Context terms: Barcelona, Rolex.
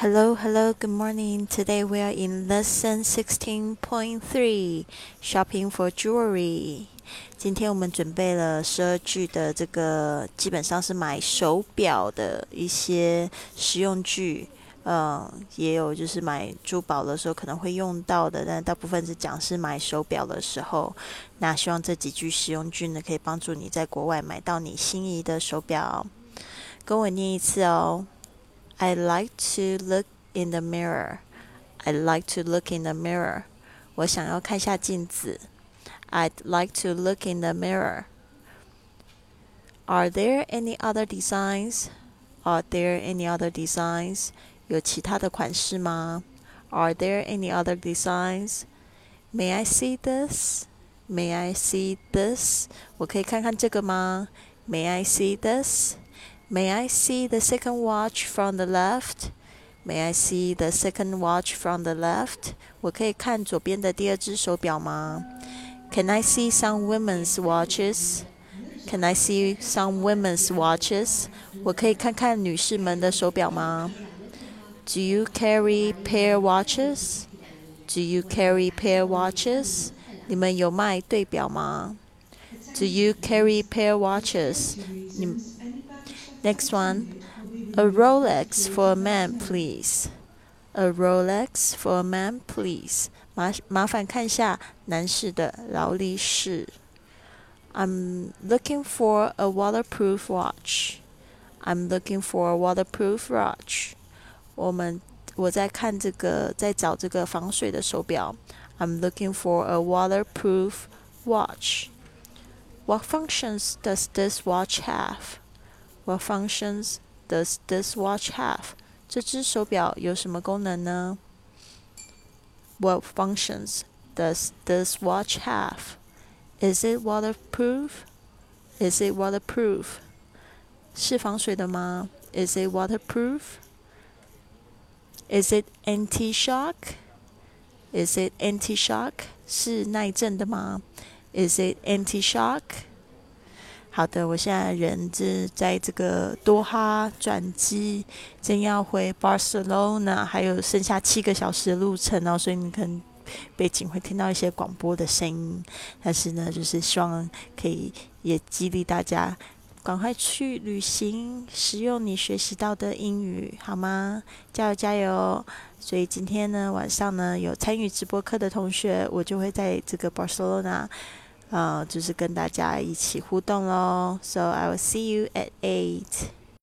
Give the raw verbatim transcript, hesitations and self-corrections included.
Hello, hello, good morning. Today we are in lesson sixteen point three, shopping for jewelry. 今天我们准备了十二句的这个，基本上是买手表的一些实用句，嗯，也有就是买珠宝的时候可能会用到的，但大部分是讲是买手表的时候。那希望这几句实用句呢，可以帮助你在国外买到你心仪的手表。跟我念一次哦。I like to look in the mirror. I like to look in the mirror. 我想要看下镜子。I'd like to look in the mirror. Are there any other designs? Are there any other designs? 有其他的款式吗？ Are there any other designs? May I see this? May I see this? 我可以看看这个吗？ May I see this?May I see the second watch from the left? May I see the second watch from the left? 我可以看左边的第二只手表吗？ Can I see some women's watches? Can I see some women's watches? 我可以看看女士们的手表吗？ Do you carry pair watches? Do you carry pair watches? 你们有卖对表吗？ Do you carry pair watches? 你Next one, a Rolex for a man, please. A Rolex for a man, please. 麻麻烦看下男士的劳力士。I'm looking for a waterproof watch. I'm looking for a waterproof watch. 我们我在看这个，在找这个防水的手表。I'm looking for a waterproof watch. What functions does this watch have?What functions does this watch have? 这只手表有什么功能呢？ What functions does this watch have? Is it waterproof? Is it waterproof? 是防水的吗？ Is it waterproof? Is it anti-shock? Is it anti-shock? 是耐震的吗？ Is it anti-shock?好的，我现在人是在这个多哈转机，正要回 Barcelona， 还有剩下七个小时的路程哦，所以你可能背景会听到一些广播的声音。但是呢，就是希望可以也激励大家，赶快去旅行，使用你学习到的英语，好吗？加油加油！所以今天呢，晚上呢有参与直播课的同学，我就会在这个 Barcelona。呃，就是跟大家一起互动咯。So I will see you at eight.